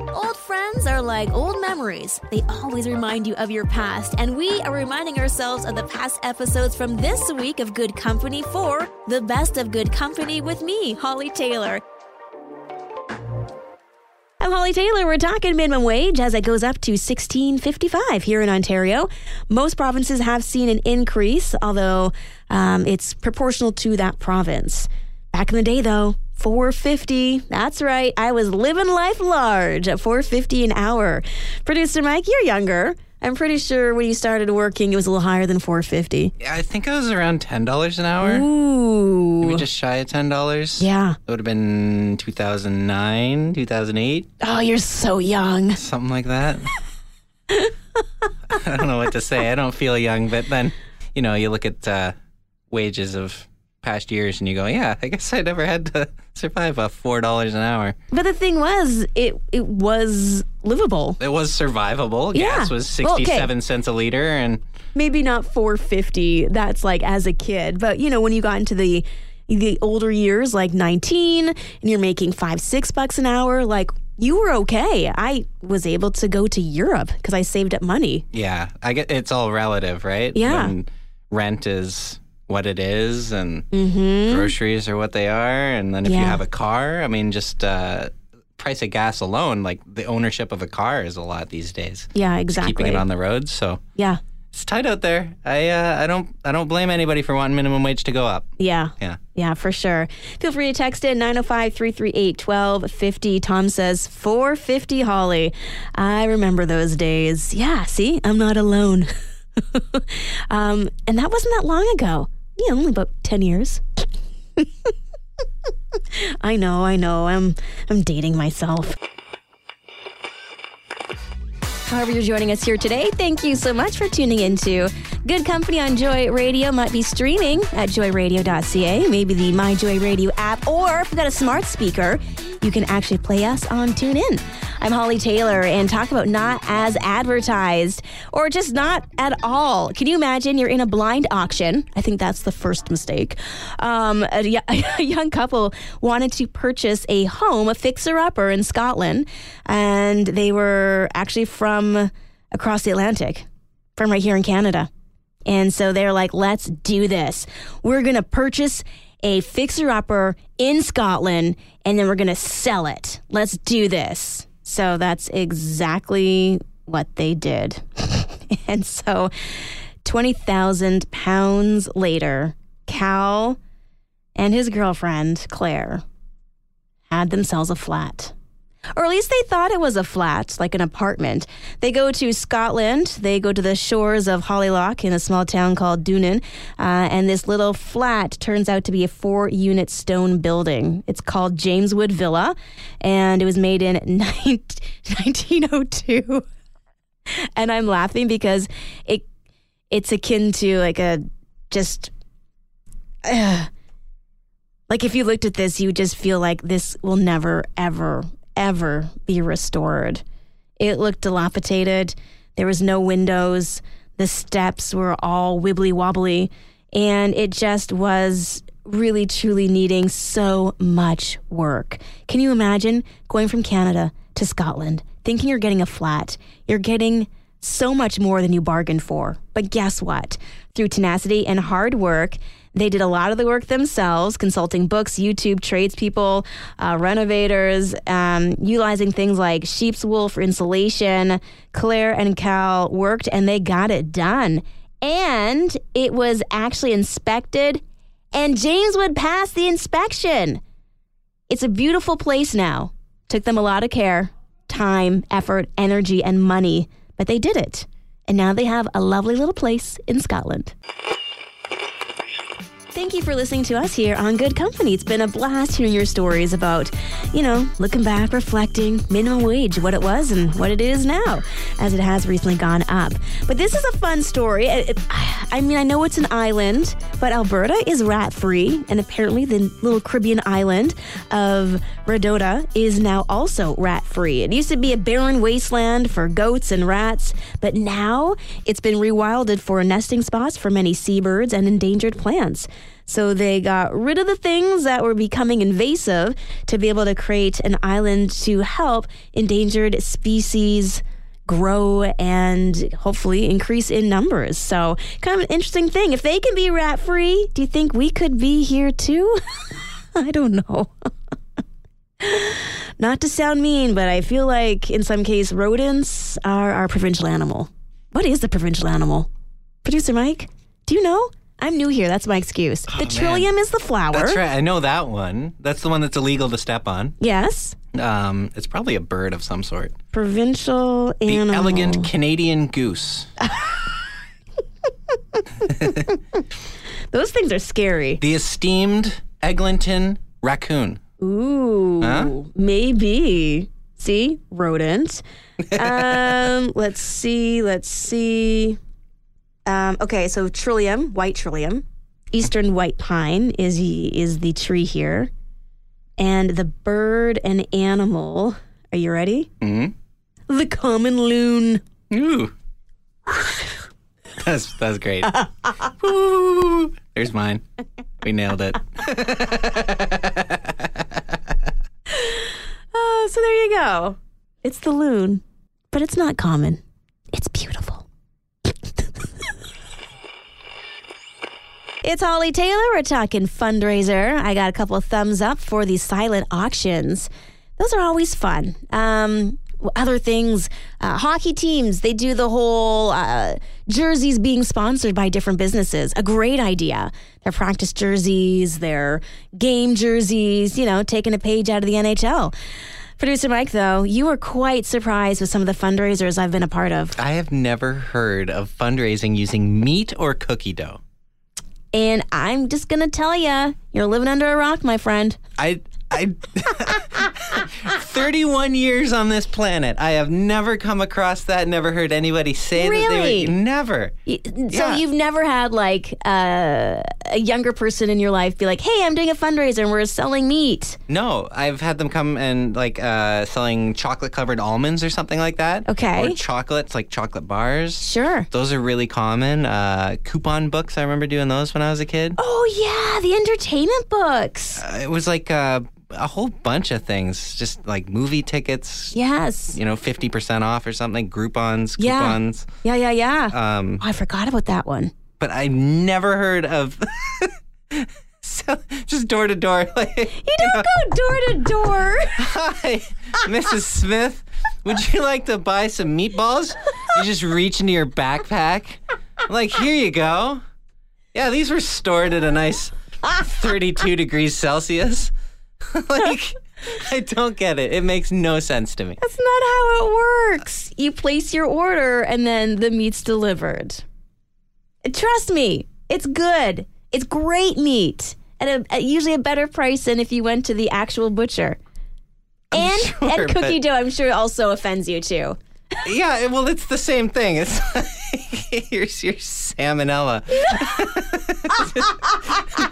Old friends are like old memories. They always remind you of your past, and we are reminding ourselves of the past episodes from this week of Good Company for The Best of Good Company with me, Holly Taylor. I'm Holly Taylor. We're talking minimum wage as it goes up to $16.55 here in Ontario. Most provinces have seen an increase, although it's proportional to that province. Back in the day, though, $4.50. That's right. I was living life large at $4.50 an hour. Producer Mike, you're younger. I'm pretty sure when you started working, it was a little higher than $4.50. Yeah, I think I was around $10 an hour. Ooh. Maybe just shy of $10. Yeah. It would have been 2009, 2008. Oh, you're so young. Something like that. I don't know what to say. I don't feel young, but then, you know, you look at wages of past years and you go, yeah, I guess I never had to survive off $4 an hour. But the thing was, it was livable. It was survivable. Yeah. Gas was 67 cents a liter, and maybe not $4.50. That's like as a kid, but you know, when you got into the older years, like 19, and you're making $5-6 an hour, like you were okay. I was able to go to Europe because I saved up money. Yeah, I get it's all relative, right? Yeah, when rent is what it is, and groceries are what they are, and then if you have a car, I mean, just price of gas alone, like the ownership of a car is a lot these days. Yeah, exactly. Just keeping it on the road, so yeah, it's tight out there. I don't blame anybody for wanting minimum wage to go up. Yeah, for sure. Feel free to text in 905-338-1250. Tom says $4.50, Holly. I remember those days. Yeah, see, I'm not alone. And that wasn't that long ago. Yeah, only about 10 years. I know. I'm dating myself. However you're joining us here today, thank you so much for tuning into Good Company on Joy Radio. Might be streaming at joyradio.ca, maybe the My Joy Radio app, or if you've got a smart speaker, you can actually play us on TuneIn. I'm Holly Taylor, and talk about not as advertised, or just not at all. Can you imagine you're in a blind auction? I think that's the first mistake. A young couple wanted to purchase a home, a fixer-upper in Scotland, and they were actually from across the Atlantic, from right here in Canada. And so they're like, let's do this. We're going to purchase a fixer-upper in Scotland, and then we're going to sell it. Let's do this. So that's exactly what they did. And so 20,000 pounds later, Cal and his girlfriend, Claire, had themselves a flat. Or at least they thought it was a flat, like an apartment. They go to Scotland. They go to the shores of Holy Loch in a small town called Dunoon. And this little flat turns out to be a 4-unit stone building. It's called Jameswood Villa. And it was made in 1902. And I'm laughing because it's akin to like a just... like if you looked at this, you would just feel like this will never, ever be restored. It looked dilapidated. There was no windows. The steps were all wibbly wobbly, and it just was really truly needing so much work. Can you imagine going from Canada to Scotland, thinking you're getting a flat? You're getting so much more than you bargained for. But guess what? Through tenacity and hard work, they did a lot of the work themselves, consulting books, YouTube, tradespeople, renovators, utilizing things like sheep's wool for insulation. Claire and Cal worked, and they got it done. And it was actually inspected, and James would pass the inspection. It's a beautiful place now. Took them a lot of care, time, effort, energy, and money, but they did it. And now they have a lovely little place in Scotland. Thank you for listening to us here on Good Company. It's been a blast hearing your stories about, you know, looking back, reflecting, minimum wage, what it was and what it is now, as it has recently gone up. But this is a fun story. I mean, I know it's an island, but Alberta is rat-free, and apparently the little Caribbean island of Redonda is now also rat-free. It used to be a barren wasteland for goats and rats, but now it's been rewilded for nesting spots for many seabirds and endangered plants. So they got rid of the things that were becoming invasive to be able to create an island to help endangered species grow and hopefully increase in numbers. So kind of an interesting thing. If they can be rat-free, do you think we could be here too? I don't know. Not to sound mean, but I feel like in some case, rodents are our provincial animal. What is the provincial animal? Producer Mike, do you know? I'm new here. That's my excuse. Oh, the trillium is the flower. That's right. I know that one. That's the one that's illegal to step on. Yes. It's probably a bird of some sort. Provincial animal. The elegant Canadian goose. Those things are scary. The esteemed Eglinton raccoon. Ooh, huh? Maybe. See? Rodent. Let's see. Okay, so trillium, white trillium. Eastern white pine is the tree here. And the bird and animal. Are you ready? Mm-hmm. The common loon. Ooh. That's great. Woo! There's mine. We nailed it. Oh, so there you go. It's the loon, but it's not common. It's beautiful. It's Holly Taylor. We're talking fundraiser. I got a couple of thumbs up for these silent auctions. Those are always fun. Other things, hockey teams, they do the whole jerseys being sponsored by different businesses. A great idea. Their practice jerseys, their game jerseys, taking a page out of the NHL. Producer Mike, though, you were quite surprised with some of the fundraisers I've been a part of. I have never heard of fundraising using meat or cookie dough. And I'm just going to tell you, you're living under a rock, my friend. 31 years on this planet. I have never come across that, never heard anybody say that they would. Never. So you've never had a younger person in your life be like, hey, I'm doing a fundraiser and we're selling meat. No, I've had them come and selling chocolate covered almonds or something like that. Okay. Or chocolates, like chocolate bars. Sure. Those are really common. Coupon books, I remember doing those when I was a kid. Oh, yeah, the entertainment books. It was a whole bunch of things, just like movie tickets. Yes. 50% off or something, coupons. Yeah. I forgot about that one. But I never heard of so just door to door. You don't go door to door. Hi, Mrs. Smith. Would you like to buy some meatballs? You just reach into your backpack. I'm like, here you go. Yeah, these were stored at a nice 32 degrees Celsius. I don't get it. It makes no sense to me. That's not how it works. You place your order and then the meat's delivered. Trust me, it's good. It's great meat at usually a better price than if you went to the actual butcher. And cookie dough, I'm sure, also offends you too. Yeah, well, it's the same thing. It's like, here's your salmonella. Just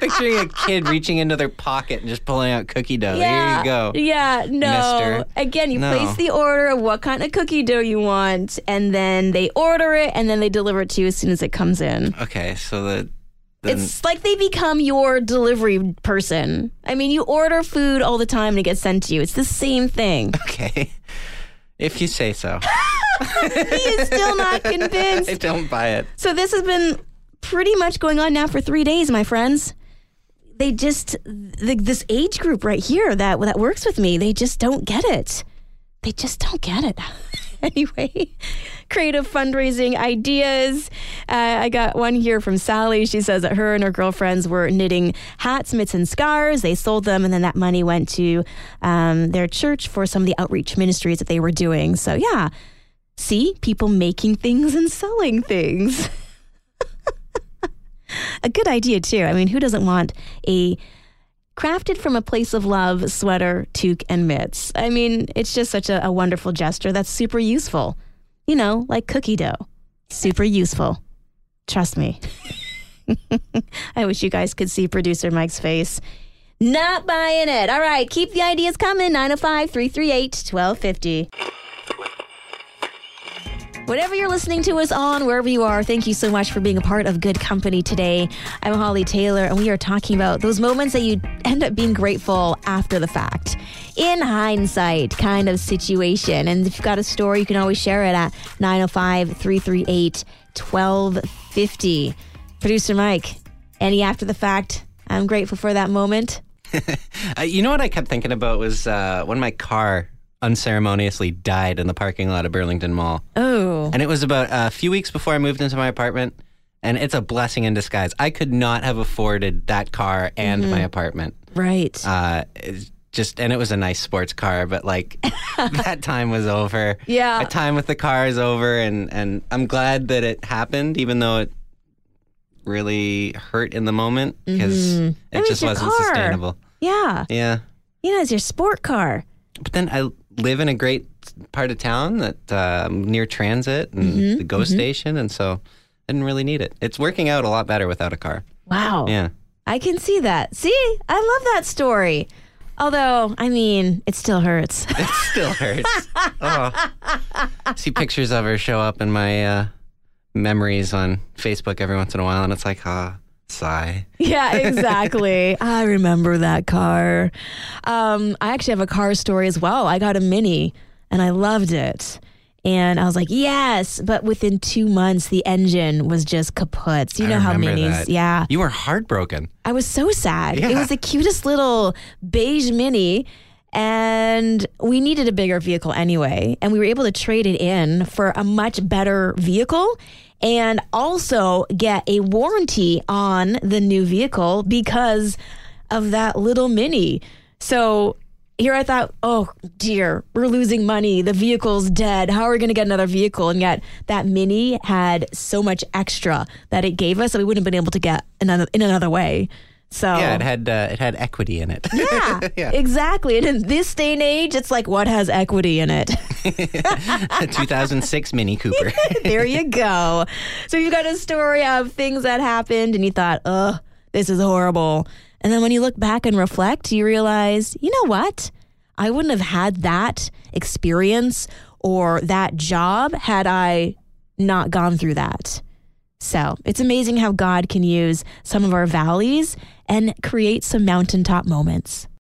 picturing a kid reaching into their pocket and just pulling out cookie dough. Yeah, here you go. Yeah, no. Mister. Again, you place the order of what kind of cookie dough you want, and then they order it, and then they deliver it to you as soon as it comes in. Okay, so it's like they become your delivery person. I mean, you order food all the time and it gets sent to you. It's the same thing. Okay. If you say so. He is still not convinced. I don't buy it. So this has been pretty much going on now for 3 days, my friends. They just, this age group right here that works with me, they just don't get it. Anyway, creative fundraising ideas. I got one here from Sally. She says that her and her girlfriends were knitting hats, mitts, and scarves. They sold them, and then that money went to their church for some of the outreach ministries that they were doing. So, yeah. See? People making things and selling things. A good idea, too. I mean, who doesn't want a crafted from a place of love sweater, toque, and mitts? I mean, it's just such a wonderful gesture that's super useful. Like cookie dough. Super useful. Trust me. I wish you guys could see producer Mike's face. Not buying it. All right, keep the ideas coming. 905-338-1250. Whatever you're listening to us on, wherever you are, thank you so much for being a part of Good Company today. I'm Holly Taylor, and we are talking about those moments that you end up being grateful after the fact. In hindsight kind of situation. And if you've got a story, you can always share it at 905-338-1250. Producer Mike, any after the fact, I'm grateful for that moment. You know what I kept thinking about was when my car unceremoniously died in the parking lot of Burlington Mall. Oh. And it was about a few weeks before I moved into my apartment, and it's a blessing in disguise. I could not have afforded that car and my apartment. Right. And it was a nice sports car, but like that time was over. Yeah. My time with the car is over, and I'm glad that it happened, even though it really hurt in the moment because it just wasn't sustainable. Yeah. Yeah. You know, it's your sport car. But then I live in a great part of town that near transit and the GO station, and so I didn't really need it. It's working out a lot better without a car. Wow. Yeah. I can see that. See? I love that story. Although, I mean, it still hurts. It still hurts. Oh. I see pictures of her show up in my memories on Facebook every once in a while, and it's like, sigh. Yeah, exactly. I remember that car. I actually have a car story as well. I got a Mini and I loved it. And I was like, yes, but within 2 months, the engine was just kaput. You know how Minis, yeah. You were heartbroken. I was so sad. Yeah. It was the cutest little beige Mini, and we needed a bigger vehicle anyway. And we were able to trade it in for a much better vehicle and also get a warranty on the new vehicle because of that little Mini. So here I thought, oh dear, we're losing money. The vehicle's dead. How are we going to get another vehicle? And yet that Mini had so much extra that it gave us that we wouldn't have been able to get in another way. So yeah, it had equity in it. Yeah, yeah, exactly. And in this day and age, it's like, what has equity in it? A 2006 Mini Cooper. There you go. So you've got a story of things that happened and you thought, oh, this is horrible. And then when you look back and reflect, you realize, you know what? I wouldn't have had that experience or that job had I not gone through that. So it's amazing how God can use some of our valleys and create some mountaintop moments.